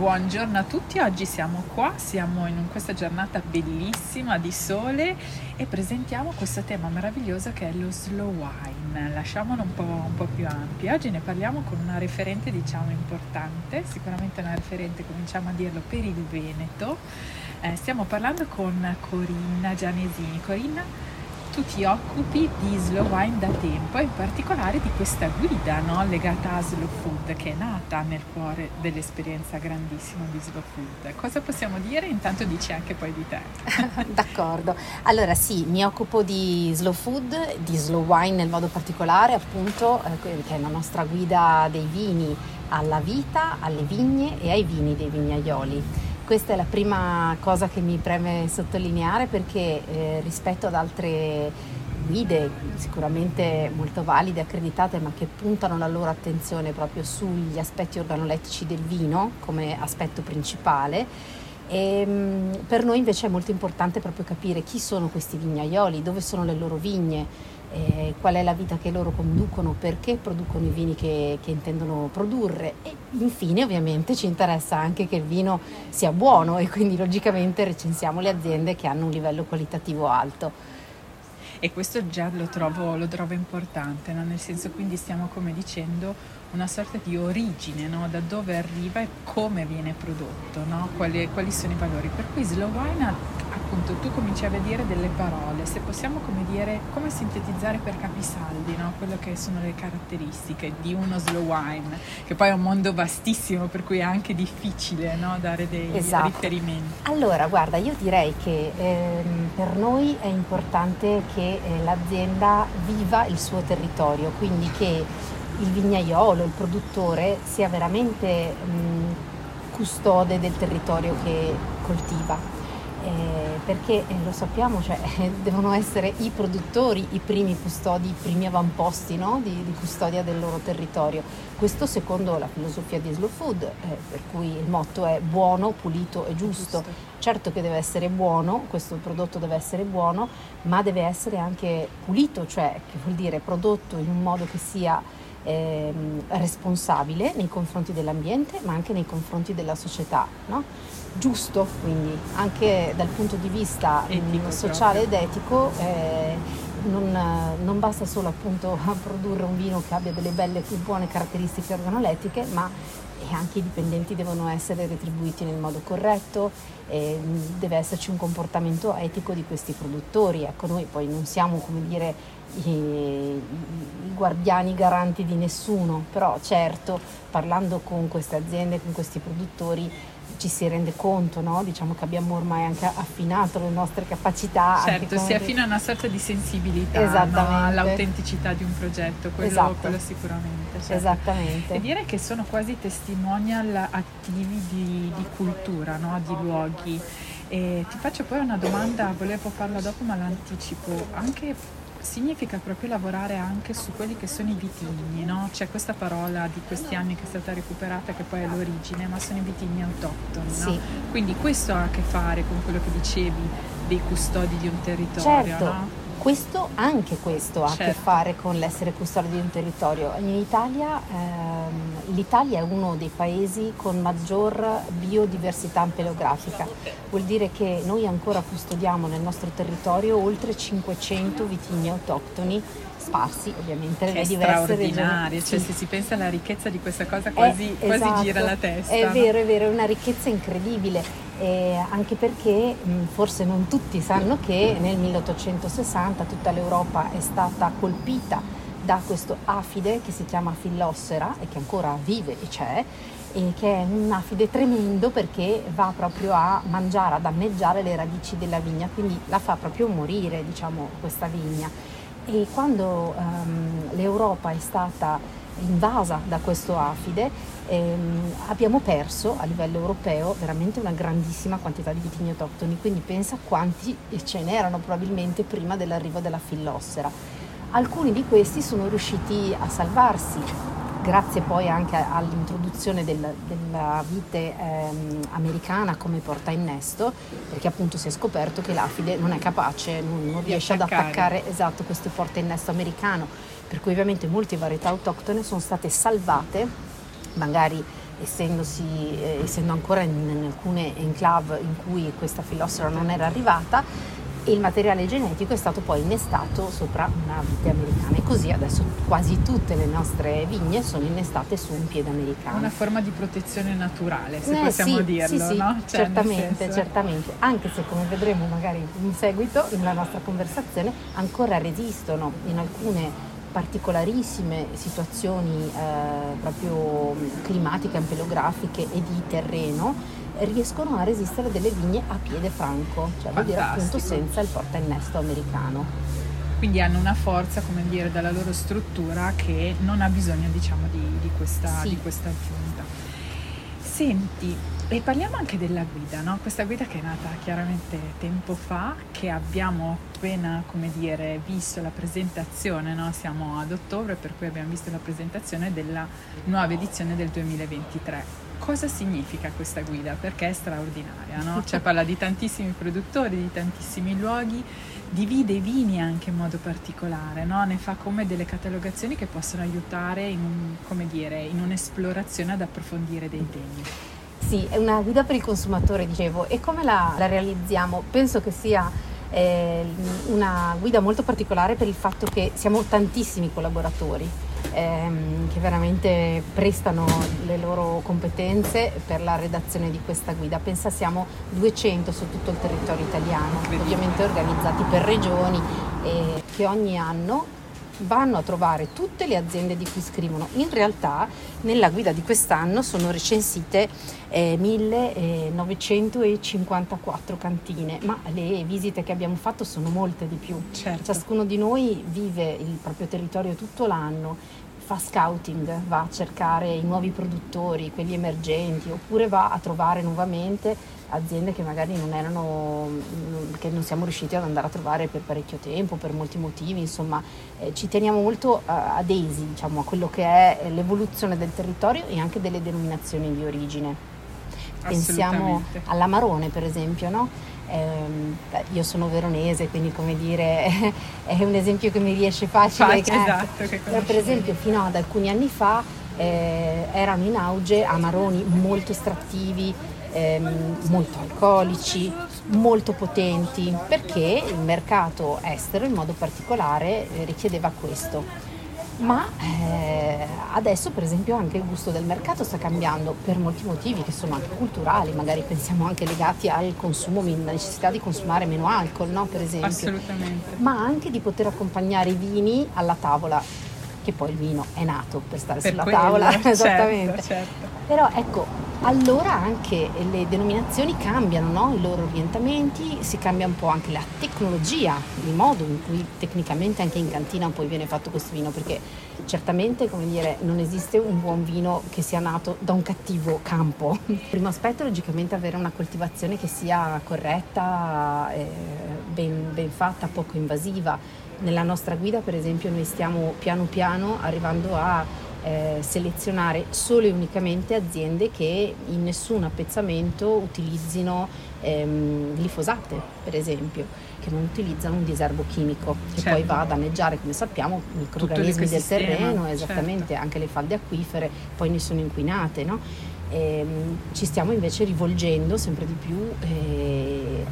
Buongiorno a tutti, oggi siamo qua, siamo in questa giornata bellissima di sole e presentiamo questo tema meraviglioso che è lo slow wine. Lasciamolo un po' più ampio. Oggi ne parliamo con una referente importante, sicuramente una referente, cominciamo a dirlo, per il Veneto. Stiamo parlando con Corinna Gianesini. Corinna, tu ti occupi di slow wine da tempo e in particolare di questa guida, no, legata a slow food, che è nata nel cuore dell'esperienza grandissima di slow food. Cosa possiamo dire? Intanto dici anche poi di te. D'accordo, allora sì, mi occupo di slow food, di slow wine nel modo particolare appunto, che è la nostra guida dei vini alla vita, alle vigne e ai vini dei vignaioli. Questa è la prima cosa che mi preme sottolineare perché rispetto ad altre guide sicuramente molto valide, accreditate, ma che puntano la loro attenzione proprio sugli aspetti organolettici del vino come aspetto principale, per noi invece è molto importante proprio capire chi sono questi vignaioli, dove sono le loro vigne, qual è la vita che loro conducono, perché producono i vini che intendono produrre e infine ovviamente ci interessa anche che il vino sia buono e quindi logicamente recensiamo le aziende che hanno un livello qualitativo alto. E questo già lo trovo importante, no? Nel senso, quindi stiamo, come dicendo, una sorta di origine, no? Da dove arriva e come viene prodotto, no? Quali sono i valori. Per cui slow wine, appunto, tu cominciavi a dire delle parole, se possiamo come sintetizzare per capisaldi, no? Quello che sono le caratteristiche di uno slow wine, che poi è un mondo vastissimo per cui è anche difficile, no? Dare dei riferimenti. Allora guarda, io direi che per noi è importante che l'azienda viva il suo territorio, quindi che il vignaiolo, il produttore sia veramente custode del territorio che coltiva, perché lo sappiamo, cioè, devono essere i produttori i primi custodi, i primi avamposti, no? di custodia del loro territorio, questo secondo la filosofia di Slow Food, per cui il motto è buono, pulito e giusto. Certo che deve essere buono, questo prodotto deve essere buono, ma deve essere anche pulito, cioè che vuol dire prodotto in un modo che sia responsabile nei confronti dell'ambiente, ma anche nei confronti della società, no? Giusto, quindi anche dal punto di vista etico, sociale proprio. Ed etico, non basta solo appunto produrre un vino che abbia delle belle e buone caratteristiche organolettiche, ma e anche i dipendenti devono essere retribuiti nel modo corretto, deve esserci un comportamento etico di questi produttori. Ecco, noi poi non siamo, come dire, i guardiani garanti di nessuno, però certo parlando con queste aziende, con questi produttori ci si rende conto, no? Diciamo che abbiamo ormai anche affinato le nostre capacità. Certo, si affina una sorta di sensibilità, no? All'autenticità di un progetto, quello sicuramente. Certo. Esattamente. E direi che sono quasi testimonial attivi di cultura, no? Di luoghi. E ti faccio poi una domanda, volevo farla dopo ma l'anticipo, anche significa proprio lavorare anche su quelli che sono i vitigni, no? C'è questa parola di questi anni che è stata recuperata che poi è l'origine, ma sono i vitigni autoctoni, no? Sì. Quindi questo ha a che fare con quello che dicevi dei custodi di un territorio, certo. No? Questo, anche questo ha certo. A che fare con l'essere custodi di un territorio. In Italia, l'Italia è uno dei paesi con maggior biodiversità paleografica, vuol dire che noi ancora custodiamo nel nostro territorio oltre 500 vitigni autoctoni, sparsi ovviamente nelle diverse regioni. Cioè, se si pensa alla ricchezza di questa cosa quasi esatto, gira la testa. È vero, è una ricchezza incredibile. Anche perché forse non tutti sanno che nel 1860 tutta l'Europa è stata colpita da questo afide che si chiama fillossera e che ancora vive e c'è, e che è un afide tremendo perché va proprio a mangiare, a danneggiare le radici della vigna, quindi la fa proprio morire, diciamo, questa vigna. E quando l'Europa è stata invasa da questo afide, abbiamo perso a livello europeo veramente una grandissima quantità di vitigni autoctoni, quindi pensa quanti ce n'erano probabilmente prima dell'arrivo della fillossera. Alcuni di questi sono riusciti a salvarsi, grazie poi anche all'introduzione della vite americana come porta innesto, perché appunto si è scoperto che l'afide non è capace, non riesce ad attaccare esatto questo porta innesto americano, per cui ovviamente molte varietà autoctone sono state salvate, magari essendo ancora in alcune enclave in cui questa fillossera non era arrivata, e il materiale genetico è stato poi innestato sopra una vite americana, e così adesso quasi tutte le nostre vigne sono innestate su un piede americano. Una forma di protezione naturale, se possiamo dirlo, sì, no? Cioè, certamente, anche se, come vedremo magari in seguito nella nostra conversazione, ancora resistono in alcune particolarissime situazioni proprio climatiche, ampelografiche e di terreno, riescono a resistere delle vigne a piede franco, cioè vuol dire appunto senza il porta innesto americano. Quindi hanno una forza, come dire, dalla loro struttura che non ha bisogno, diciamo, di questa aggiunta. Senti, e parliamo anche della guida, no? Questa guida che è nata chiaramente tempo fa, che abbiamo appena, come dire, visto la presentazione, no? Siamo ad ottobre, per cui abbiamo visto la presentazione della nuova edizione del 2023. Cosa significa questa guida? Perché è straordinaria, no? Cioè parla di tantissimi produttori, di tantissimi luoghi, divide i vini anche in modo particolare, no? Ne fa come delle catalogazioni che possono aiutare in un'esplorazione ad approfondire dei temi. Sì, è una guida per il consumatore, dicevo, e come la realizziamo? Penso che sia una guida molto particolare per il fatto che siamo tantissimi collaboratori che veramente prestano le loro competenze per la redazione di questa guida. Pensa, siamo 200 su tutto il territorio italiano, ovviamente organizzati per regioni, che ogni anno vanno a trovare tutte le aziende di cui scrivono. In realtà nella guida di quest'anno sono recensite 1954 cantine, ma le visite che abbiamo fatto sono molte di più. Certo. Ciascuno di noi vive il proprio territorio tutto l'anno, fa scouting, va a cercare i nuovi produttori, quelli emergenti, oppure va a trovare nuovamente aziende che magari che non siamo riusciti ad andare a trovare per parecchio tempo, per molti motivi, insomma, ci teniamo molto adesi, diciamo, a quello che è l'evoluzione del territorio e anche delle denominazioni di origine. Pensiamo all'amarone, per esempio, no? Io sono veronese, quindi, come dire, è un esempio che mi riesce facile. Esatto, per esempio, fino ad alcuni anni fa erano in auge amaroni molto estrattivi, molto alcolici, molto potenti, perché il mercato estero in modo particolare richiedeva questo. Ma adesso, per esempio, anche il gusto del mercato sta cambiando per molti motivi che sono anche culturali, magari pensiamo anche legati al consumo, alla necessità di consumare meno alcol, no? Per esempio. Assolutamente. Ma anche di poter accompagnare i vini alla tavola, che poi il vino è nato per stare sulla tavola. Certo, esattamente. Certo. Però ecco, allora anche le denominazioni cambiano, no? I loro orientamenti, si cambia un po' anche la tecnologia, il modo in cui tecnicamente anche in cantina poi viene fatto questo vino, perché certamente, come dire, non esiste un buon vino che sia nato da un cattivo campo. Il primo aspetto è logicamente avere una coltivazione che sia corretta, ben fatta, poco invasiva. Nella nostra guida, per esempio, noi stiamo piano piano arrivando a selezionare solo e unicamente aziende che in nessun appezzamento utilizzino glifosate, per esempio, che non utilizzano un diserbo chimico che poi va a danneggiare, come sappiamo, microrganismi del terreno, esattamente, anche le falde acquifere poi ne sono inquinate, no? Ci stiamo invece rivolgendo sempre di più e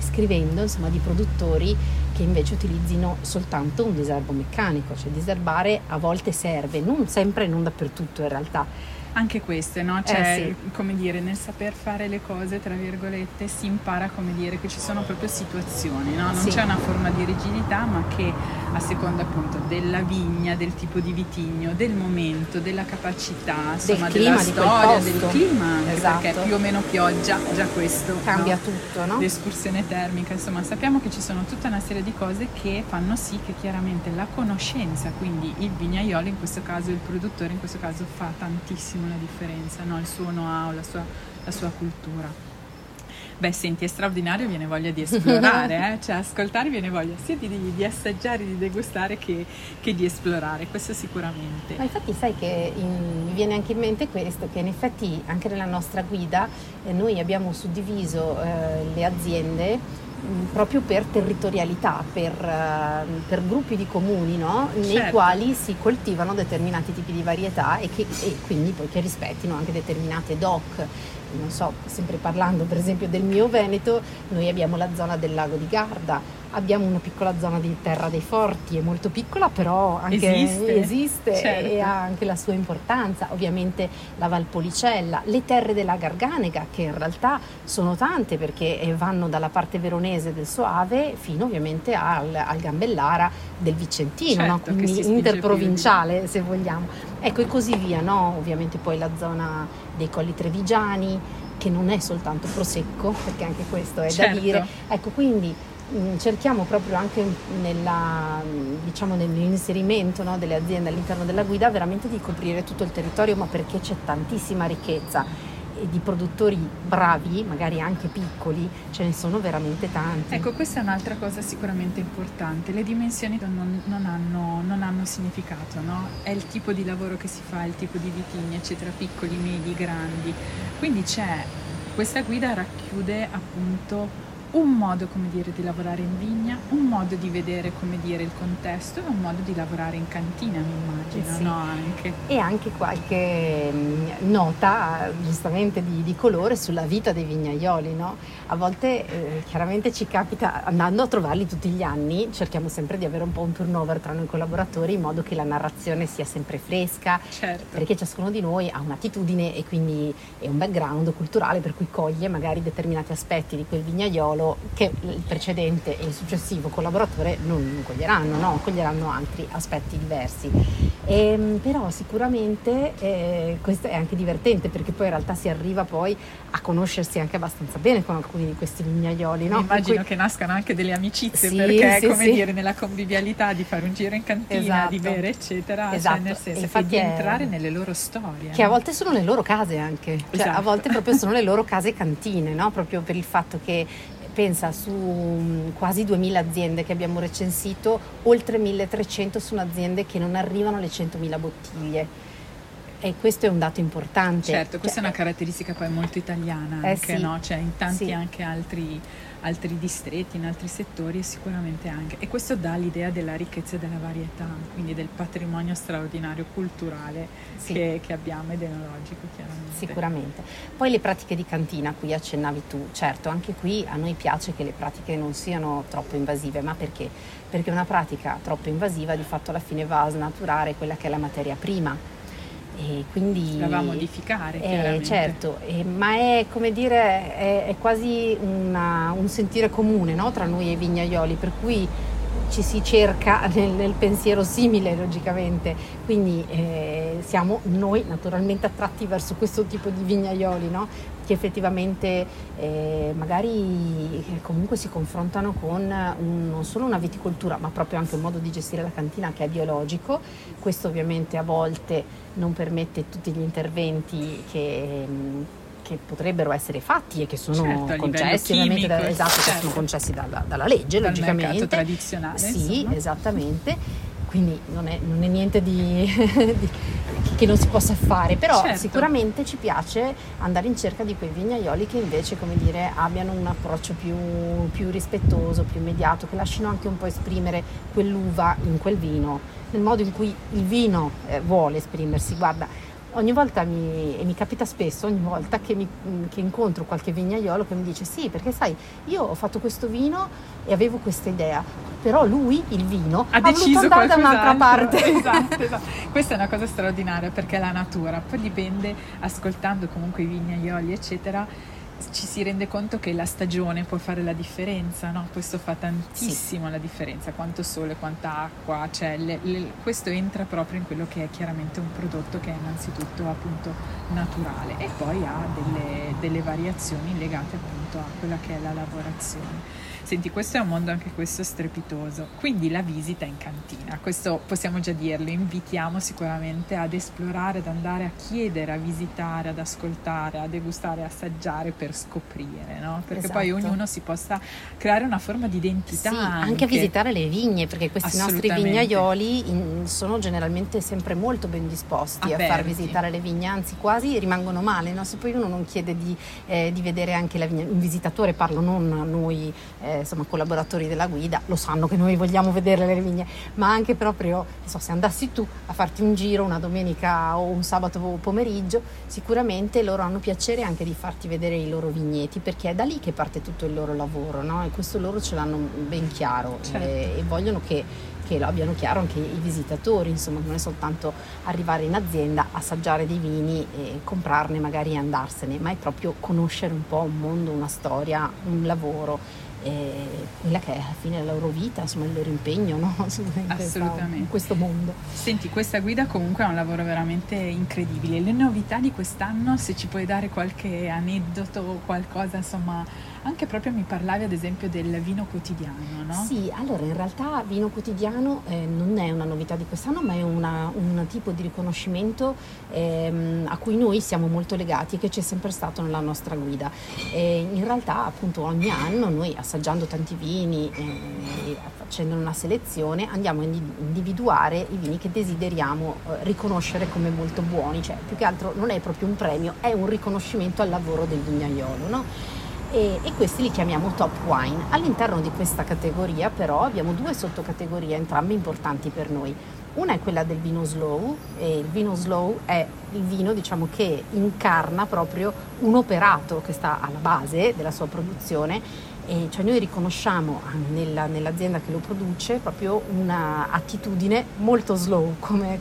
scrivendo, insomma, di produttori che invece utilizzino soltanto un diserbo meccanico, cioè diserbare a volte serve, non sempre, non dappertutto in realtà. Anche queste, no? Cioè, come dire, nel saper fare le cose, tra virgolette, si impara, come dire, che ci sono proprio situazioni, no? Non c'è una forma di rigidità, ma che a seconda appunto della vigna, del tipo di vitigno, del momento, della capacità, insomma, del clima, della storia, del clima, anche perché più o meno pioggia, già questo cambia, no? Tutto, no? L'escursione termica, insomma, sappiamo che ci sono tutta una serie di cose che fanno sì che chiaramente la conoscenza, quindi il vignaiolo in questo caso, il produttore in questo caso, fa tantissimo la differenza, no? Il suo know-how, la sua cultura. Beh, senti, è straordinario, viene voglia di esplorare, cioè ascoltare viene voglia sia di assaggiare, di degustare che di esplorare, questo sicuramente. Ma infatti sai che mi viene anche in mente questo, che in effetti anche nella nostra guida noi abbiamo suddiviso le aziende proprio per territorialità, per gruppi di comuni, no? Certo. Nei quali si coltivano determinati tipi di varietà e quindi poi che rispettino anche determinate DOC. Non so, sempre parlando per esempio del mio Veneto, noi abbiamo la zona del lago di Garda, abbiamo una piccola zona di Terra dei Forti, è molto piccola però anche esiste certo. E ha anche la sua importanza, ovviamente la Valpolicella, le terre della Garganega che in realtà sono tante perché vanno dalla parte veronese del Soave fino ovviamente al Gambellara del Vicentino, certo, no? Quindi interprovinciale se vogliamo, ecco, e così via, no? Ovviamente poi la zona dei Colli Trevigiani che non è soltanto Prosecco, perché anche questo è certo. Da dire, ecco, quindi cerchiamo proprio anche nell'inserimento, no, delle aziende all'interno della guida veramente di coprire tutto il territorio, ma perché c'è tantissima ricchezza e di produttori bravi, magari anche piccoli, ce ne sono veramente tanti. Ecco, questa è un'altra cosa sicuramente importante, le dimensioni non hanno significato, no? È il tipo di lavoro che si fa, il tipo di vitigni, eccetera, piccoli, medi, grandi, quindi questa guida racchiude appunto un modo, come dire, di lavorare in vigna, un modo di vedere, come dire, il contesto e un modo di lavorare in cantina, mi immagino, sì. No? Anche. E anche qualche nota, giustamente, di colore sulla vita dei vignaioli, no? A volte chiaramente ci capita, andando a trovarli tutti gli anni, cerchiamo sempre di avere un po' un turnover tra noi collaboratori in modo che la narrazione sia sempre fresca, certo. Perché ciascuno di noi ha un'attitudine e quindi è un background culturale per cui coglie magari determinati aspetti di quel vignaiolo che il precedente e il successivo collaboratore non coglieranno, no? Coglieranno altri aspetti diversi. Però sicuramente questo è anche divertente, perché poi in realtà si arriva poi a conoscersi anche abbastanza bene con alcuni di questi vignaioli, no? Immagino che nascano anche delle amicizie, sì, perché dire, nella convivialità di fare un giro in cantina, esatto. Di bere, eccetera, esatto. Cioè, nel senso, fai di entrare nelle loro storie, che a volte sono le loro case anche, cioè, esatto. A volte proprio sono le loro case cantine, no? Proprio per il fatto che pensa, su quasi 2000 aziende che abbiamo recensito, oltre 1300 sono aziende che non arrivano alle 100.000 bottiglie. E questo è un dato importante. Certo, questa è una caratteristica poi molto italiana anche, sì, no? Cioè in tanti, sì, anche altri distretti, in altri settori sicuramente anche. E questo dà l'idea della ricchezza e della varietà, quindi del patrimonio straordinario culturale, sì, che abbiamo, ed enologico chiaramente. Sicuramente. Poi le pratiche di cantina a cui accennavi tu, certo, anche qui a noi piace che le pratiche non siano troppo invasive, ma perché? Perché una pratica troppo invasiva di fatto alla fine va a snaturare quella che è la materia prima. E quindi la va a modificare chiaramente, certo, ma è, come dire, è quasi un sentire comune, no? Tra noi e i vignaioli, per cui ci si cerca nel pensiero simile logicamente, quindi siamo noi naturalmente attratti verso questo tipo di vignaioli, no? Che effettivamente magari comunque si confrontano con non solo una viticoltura, ma proprio anche un modo di gestire la cantina che è biologico. Questo ovviamente a volte non permette tutti gli interventi che potrebbero essere fatti e che sono, certo, concessi, chimico, esatto, certo. Che sono concessi dalla legge, dal logicamente mercato tradizionale, sì, insomma. Esattamente, quindi non è niente di che non si possa fare, però certo. Sicuramente ci piace andare in cerca di quei vignaioli che invece, come dire, abbiano un approccio più rispettoso, più immediato, che lasciano anche un po' esprimere quell'uva in quel vino, nel modo in cui il vino vuole esprimersi. Guarda, ogni volta mi capita spesso, ogni volta che incontro qualche vignaiolo che mi dice: sì, perché sai, io ho fatto questo vino e avevo questa idea, però lui, il vino, ha deciso voluto andare da un'altra parte. Esatto. Questa è una cosa straordinaria, perché è la natura. Poi dipende, ascoltando comunque i vignaioli, eccetera, ci si rende conto che la stagione può fare la differenza, no? Questo fa tantissimo, sì, la differenza, quanto sole, quanta acqua, cioè questo entra proprio in quello che è chiaramente un prodotto che è innanzitutto appunto naturale e poi ha delle variazioni legate appunto a quella che è la lavorazione. Senti, questo è un mondo anche questo strepitoso, quindi la visita in cantina, questo possiamo già dirlo, invitiamo sicuramente ad esplorare, ad andare a chiedere, a visitare, ad ascoltare, a degustare, a assaggiare per scoprire, no? Perché esatto. Poi ognuno si possa creare una forma di identità, sì, anche a visitare le vigne, perché questi nostri vignaioli sono generalmente sempre molto ben disposti a far visitare le vigne, anzi quasi rimangono male, no? Se poi uno non chiede di vedere anche la vigna, visitatore, parlo non a noi insomma collaboratori della guida, lo sanno che noi vogliamo vedere le vigne, ma anche proprio non so, se andassi tu a farti un giro una domenica o un sabato pomeriggio, sicuramente loro hanno piacere anche di farti vedere i loro vigneti, perché è da lì che parte tutto il loro lavoro, no? E questo loro ce l'hanno ben chiaro, certo. E vogliono che lo abbiano chiaro anche i visitatori, insomma, non è soltanto arrivare in azienda, assaggiare dei vini e comprarne magari e andarsene, ma è proprio conoscere un po' un mondo, una storia, un lavoro, quella che è alla fine la loro vita, insomma il loro impegno, no? Assolutamente. In questo mondo. Senti, questa guida comunque è un lavoro veramente incredibile. Le novità di quest'anno, se ci puoi dare qualche aneddoto o qualcosa, insomma, anche proprio mi parlavi ad esempio del vino quotidiano, no? Sì, allora in realtà vino quotidiano non è una novità di quest'anno, ma è un tipo di riconoscimento a cui noi siamo molto legati e che c'è sempre stato nella nostra guida. In realtà appunto ogni anno noi assaggiando tanti vini e facendo una selezione andiamo a individuare i vini che desideriamo riconoscere come molto buoni, cioè più che altro non è proprio un premio, è un riconoscimento al lavoro del vignaiolo, no? E questi li chiamiamo top wine. All'interno di questa categoria però abbiamo due sottocategorie, entrambe importanti per noi. Una è quella del vino slow, e il vino slow è il vino, diciamo, che incarna proprio un operato che sta alla base della sua produzione. E cioè noi riconosciamo nell'azienda che lo produce proprio una attitudine molto slow, come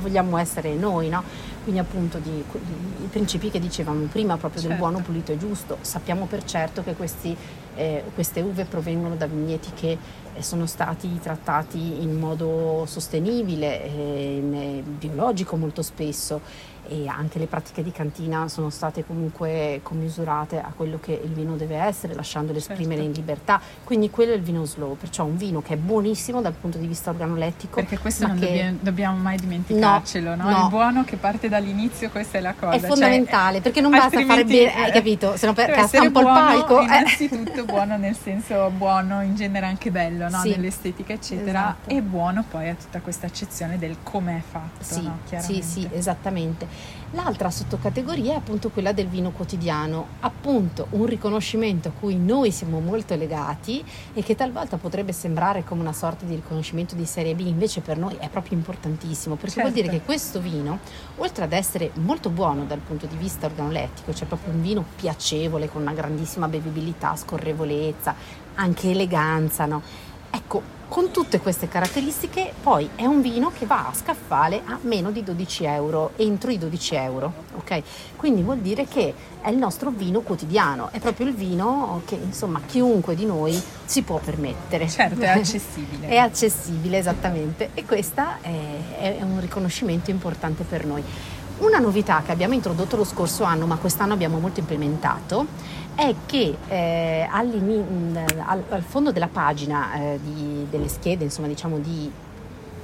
vogliamo essere noi, no? Quindi appunto i principi che dicevamo prima, proprio certo. Del buono, pulito e giusto. Sappiamo per certo che queste uve provengono da vigneti che sono stati trattati in modo sostenibile, biologico molto spesso, e anche le pratiche di cantina sono state comunque commisurate a quello che il vino deve essere, lasciandolo esprimere certo. In libertà. Quindi quello è il vino slow, perciò un vino che è buonissimo dal punto di vista organolettico, perché questo non dobbiamo mai dimenticarcelo, no? Il buono che parte dall'inizio, questa è la cosa, è fondamentale, cioè, perché non basta fare bene, hai capito, se no casca un po' il palco. Innanzitutto buono nel senso buono in genere, anche bello, no? Sì. Nell'estetica eccetera, esatto. E buono poi a tutta questa accezione del come è fatto, sì, no? Sì, sì, esattamente. L'altra sottocategoria è appunto quella del vino quotidiano, appunto un riconoscimento a cui noi siamo molto legati e che talvolta potrebbe sembrare come una sorta di riconoscimento di serie B, invece per noi è proprio importantissimo, perché certo. Vuol dire che questo vino, oltre ad essere molto buono dal punto di vista organolettico, cioè proprio un vino piacevole con una grandissima bevibilità, scorrevolezza, anche eleganza, no? Ecco, con tutte queste caratteristiche poi è un vino che va a scaffale a meno di 12 euro, entro i 12 euro, ok? Quindi vuol dire che è il nostro vino quotidiano, è proprio il vino che insomma chiunque di noi si può permettere. Certo, è accessibile. È accessibile, esattamente, e questo è un riconoscimento importante per noi. Una novità che abbiamo introdotto lo scorso anno, ma quest'anno abbiamo molto implementato, è che al fondo della pagina delle schede, insomma, diciamo di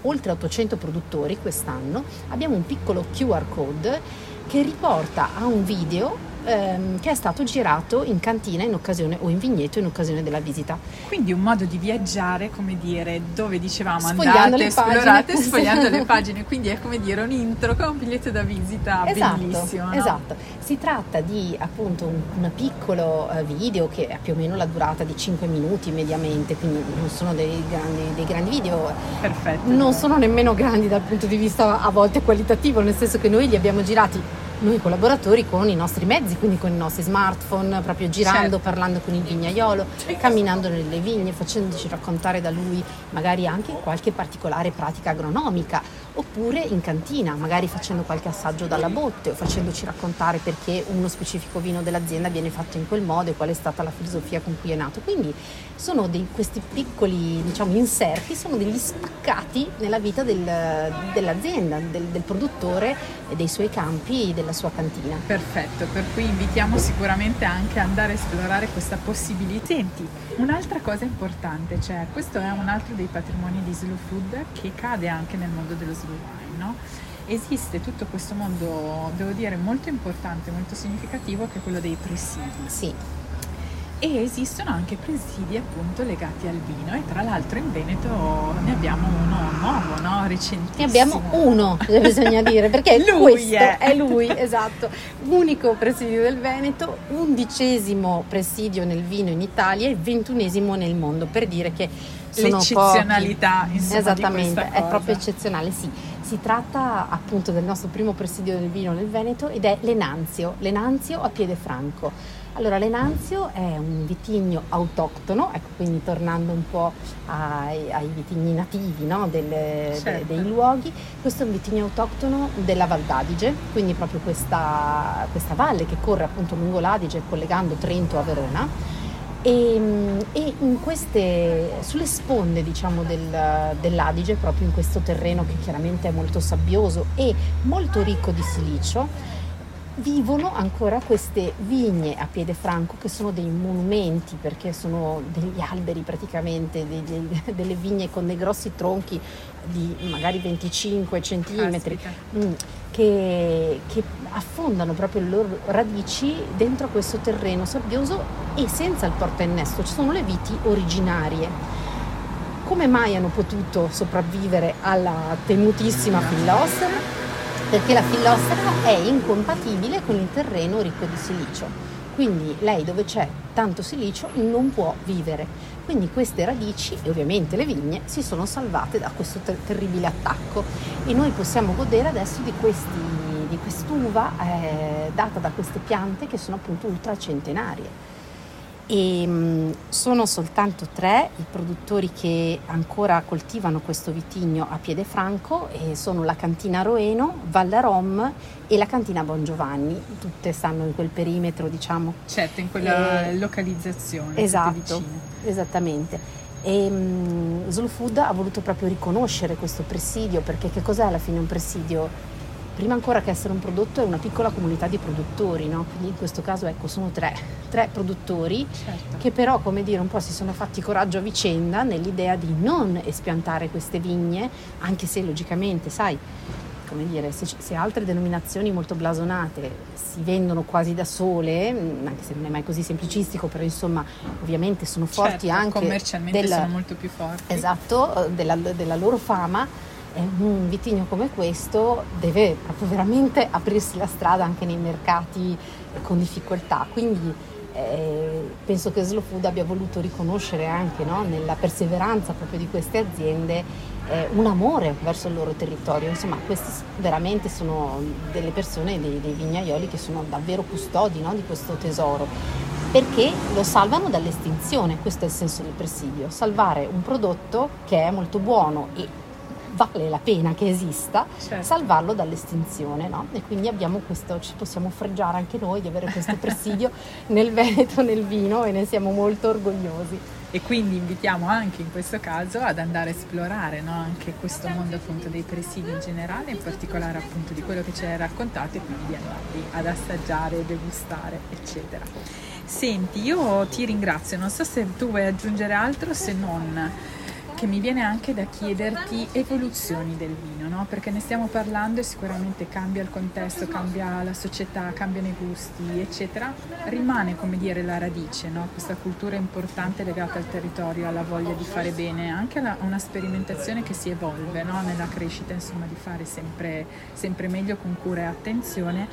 oltre 800 produttori quest'anno, abbiamo un piccolo QR code che riporta a un video che è stato girato in cantina in occasione o in vigneto in occasione della visita. Quindi un modo di viaggiare, come dire, dove dicevamo andate, esplorate, sfogliando le pagine, quindi è come dire un intro con un biglietto da visita, esatto, bellissimo, no? Esatto, si tratta di appunto un piccolo video che ha più o meno la durata di 5 minuti mediamente, quindi non sono dei grandi video, perfetto, non sono nemmeno grandi dal punto di vista a volte qualitativo, nel senso che noi li abbiamo girati noi collaboratori con i nostri mezzi, quindi con i nostri smartphone, proprio girando, certo, parlando con il vignaiolo, camminando nelle vigne, facendoci raccontare da lui magari anche qualche particolare pratica agronomica, oppure in cantina, magari facendo qualche assaggio dalla botte o facendoci raccontare perché uno specifico vino dell'azienda viene fatto in quel modo e qual è stata la filosofia con cui è nato. Quindi sono questi piccoli, diciamo, inserti, sono degli spaccati nella vita dell'azienda, del produttore e dei suoi campi, della sua cantina. Perfetto, per cui invitiamo sicuramente anche a andare a esplorare questa possibilità. Senti, un'altra cosa importante, cioè questo è un altro dei patrimoni di Slow Food che cade anche nel mondo dello slow wine, no? Esiste tutto questo mondo, devo dire, molto importante, molto significativo, che è quello dei presidi. Sì. e esistono anche presidi appunto legati al vino, e tra l'altro in Veneto ne abbiamo uno nuovo, no? Recentissimo. Ne abbiamo uno, bisogna dire, perché lui questo è lui, esatto, unico presidio del Veneto, 11° presidio nel vino in Italia e 21° nel mondo, per dire che sono l'eccezionalità, insomma, esattamente, di è proprio eccezionale, sì. Si tratta appunto del nostro primo presidio del vino nel Veneto ed è l'Enanzio a Piedefranco. Allora, l'Enanzio è un vitigno autoctono, ecco, quindi tornando un po' ai vitigni nativi, no? Dei luoghi. Questo è un vitigno autoctono della Val d'Adige, quindi proprio questa valle che corre appunto lungo l'Adige collegando Trento a Verona. E in sulle sponde, diciamo, dell'Adige, proprio in questo terreno che chiaramente è molto sabbioso e molto ricco di silicio, vivono ancora queste vigne a Piedefranco, che sono dei monumenti, perché sono degli alberi praticamente, delle vigne con dei grossi tronchi di magari 25 centimetri. Che affondano proprio le loro radici dentro questo terreno sabbioso e senza il porta innesto, ci sono le viti originarie. Come mai hanno potuto sopravvivere alla temutissima fillossera? Perché la fillossera è incompatibile con il terreno ricco di silicio, quindi lei dove c'è tanto silicio non può vivere, quindi queste radici e ovviamente le vigne si sono salvate da questo terribile attacco, e noi possiamo godere adesso di quest'uva data da queste piante che sono appunto ultracentenarie. E sono soltanto 3 i produttori che ancora coltivano questo vitigno a Piedefranco, e sono la cantina Roeno, Vallarom e la cantina Bongiovanni. Tutte stanno in quel perimetro, diciamo. Certo, in quella localizzazione. Esatto, esattamente. E Slow Food ha voluto proprio riconoscere questo presidio, perché che cos'è alla fine un presidio? Prima ancora che essere un prodotto è una piccola comunità di produttori, no? Quindi in questo caso, ecco, sono 3 produttori, certo, che però, come dire, un po' si sono fatti coraggio a vicenda nell'idea di non espiantare queste vigne, anche se logicamente, sai, come dire, se altre denominazioni molto blasonate si vendono quasi da sole, anche se non è mai così semplicistico, però insomma ovviamente sono forti, certo, anche commercialmente sono molto più forti, esatto, della loro fama. Un vitigno come questo deve proprio veramente aprirsi la strada anche nei mercati con difficoltà, quindi penso che Slow Food abbia voluto riconoscere anche, no, nella perseveranza proprio di queste aziende un amore verso il loro territorio. Insomma, questi veramente sono delle persone, dei vignaioli che sono davvero custodi, no, di questo tesoro, perché lo salvano dall'estinzione. Questo è il senso del presidio: salvare un prodotto che è molto buono e vale la pena che esista, certo, salvarlo dall'estinzione, no? E quindi abbiamo questo, ci possiamo fregiare anche noi di avere questo presidio nel Veneto, nel vino, e ne siamo molto orgogliosi. E quindi invitiamo anche in questo caso ad andare a esplorare, no, anche questo mondo appunto dei presidi in generale, in particolare appunto di quello che ci hai raccontato, e quindi di andarli ad assaggiare, degustare, eccetera. Senti, io ti ringrazio, non so se tu vuoi aggiungere altro, se non che mi viene anche da chiederti evoluzioni del vino, no? Perché ne stiamo parlando e sicuramente cambia il contesto, cambia la società, cambiano i gusti, eccetera. Rimane, come dire, la radice, no? Questa cultura importante legata al territorio, alla voglia di fare bene, anche a una sperimentazione che si evolve, no? Nella crescita, insomma, di fare sempre meglio con cura e attenzione.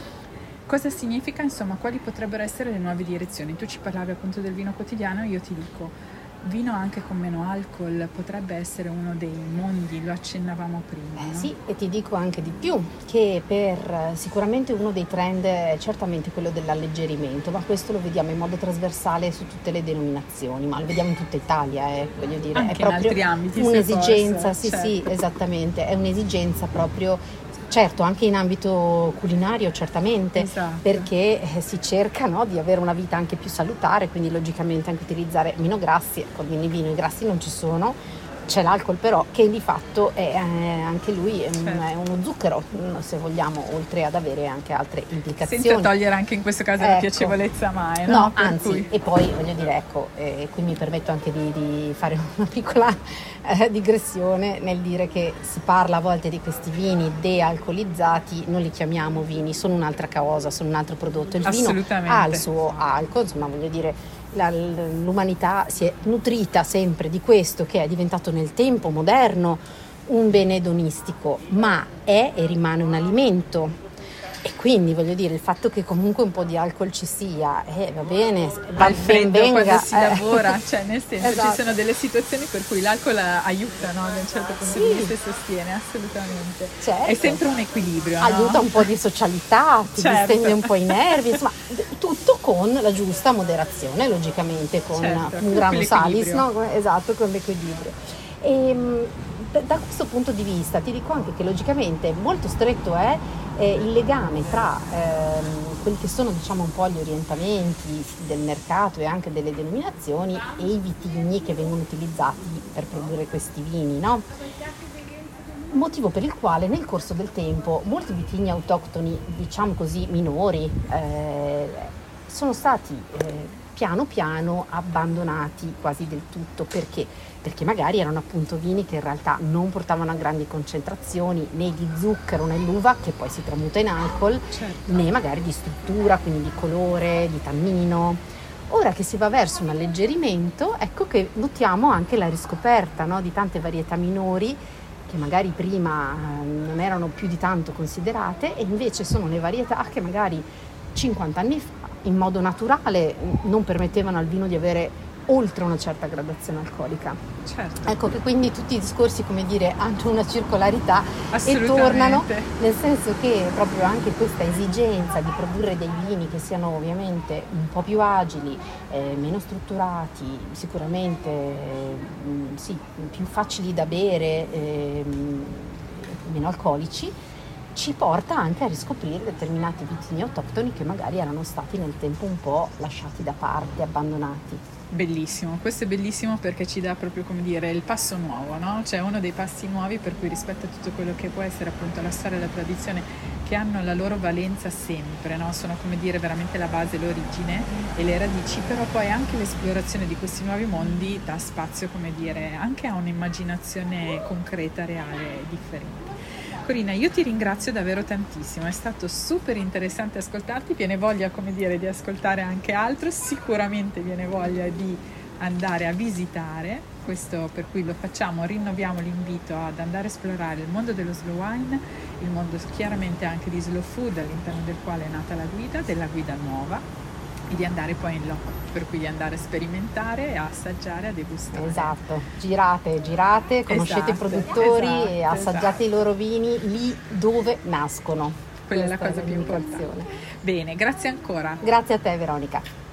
Cosa significa, insomma, quali potrebbero essere le nuove direzioni? Tu ci parlavi appunto del vino quotidiano, io ti dico vino anche con meno alcol potrebbe essere uno dei mondi, lo accennavamo prima, no? Sì, e ti dico anche di più, che sicuramente uno dei trend è certamente quello dell'alleggerimento, ma questo lo vediamo in modo trasversale su tutte le denominazioni, ma lo vediamo in tutta Italia, voglio dire, anche è proprio in altri ambiti, un'esigenza, forse, sì, certo, sì, esattamente, è un'esigenza proprio, certo, anche in ambito culinario, certamente, esatto, perché si cerca, no, di avere una vita anche più salutare, quindi logicamente anche utilizzare meno grassi. Con il vino i grassi non ci sono, c'è l'alcol però, che di fatto è anche lui è uno zucchero, se vogliamo, oltre ad avere anche altre implicazioni. Senza togliere anche in questo caso, ecco, la piacevolezza mai, no? No, anzi, cui... e poi voglio dire, ecco, qui mi permetto anche di fare una piccola digressione nel dire che si parla a volte di questi vini dealcolizzati, non li chiamiamo vini, sono un'altra cosa, sono un altro prodotto. Il vino ha il suo alcol, insomma, voglio dire, l'umanità si è nutrita sempre di questo, che è diventato nel tempo moderno un bene edonistico, ma è e rimane un alimento. E quindi voglio dire, il fatto che comunque un po' di alcol ci sia, va bene, al freddo venga, quando si lavora, cioè nel senso esatto. Ci sono delle situazioni per cui l'alcol aiuta, no? Da un certo punto di vista sostiene, assolutamente. Certo. È sempre un equilibrio, aiuta, no? Un po' di socialità, ti certo. Distende un po' i nervi, insomma, tutto con la giusta moderazione, logicamente, con certo, un grano salis, no? Esatto, con l'equilibrio. Da questo punto di vista ti dico anche che logicamente molto stretto è il legame tra quelli che sono, diciamo, un po' gli orientamenti del mercato e anche delle denominazioni e i vitigni che vengono utilizzati per produrre questi vini, no? Motivo per il quale nel corso del tempo molti vitigni autoctoni, diciamo così, minori, sono stati piano piano abbandonati quasi del tutto. Perché magari erano appunto vini che in realtà non portavano a grandi concentrazioni né di zucchero nell'uva, che poi si tramuta in alcol, certo. Né magari di struttura, quindi di colore, di tannino. Ora che si va verso un alleggerimento, ecco che notiamo anche la riscoperta, no, di tante varietà minori che magari prima non erano più di tanto considerate, e invece sono le varietà che magari 50 anni fa in modo naturale non permettevano al vino di avere oltre una certa gradazione alcolica. Certo. Ecco che quindi tutti i discorsi, come dire, hanno una circolarità e tornano, nel senso che proprio anche questa esigenza di produrre dei vini che siano ovviamente un po' più agili, meno strutturati, sicuramente sì, più facili da bere, meno alcolici, ci porta anche a riscoprire determinati vitigni autoctoni che magari erano stati nel tempo un po' lasciati da parte, abbandonati. Bellissimo, questo è bellissimo perché ci dà proprio, come dire, il passo nuovo, no? Cioè uno dei passi nuovi per cui rispetto a tutto quello che può essere appunto la storia e la tradizione, che hanno la loro valenza sempre, no? Sono, come dire, veramente la base, l'origine e le radici, però poi anche l'esplorazione di questi nuovi mondi dà spazio, come dire, anche a un'immaginazione concreta, reale, differente. Corinna, io ti ringrazio davvero tantissimo, è stato super interessante ascoltarti, viene voglia, come dire, di ascoltare anche altro, sicuramente viene voglia di andare a visitare, questo per cui lo facciamo, rinnoviamo l'invito ad andare a esplorare il mondo dello slow wine, il mondo chiaramente anche di slow food, all'interno del quale è nata la guida, della guida nuova, e di andare poi in loco, per cui di andare a sperimentare, a assaggiare, a degustare. Esatto, girate, conoscete, esatto, i produttori, esatto, e assaggiate, esatto, i loro vini lì dove nascono. Quella è la cosa più importante. Bene, grazie ancora. Grazie a te, Veronica.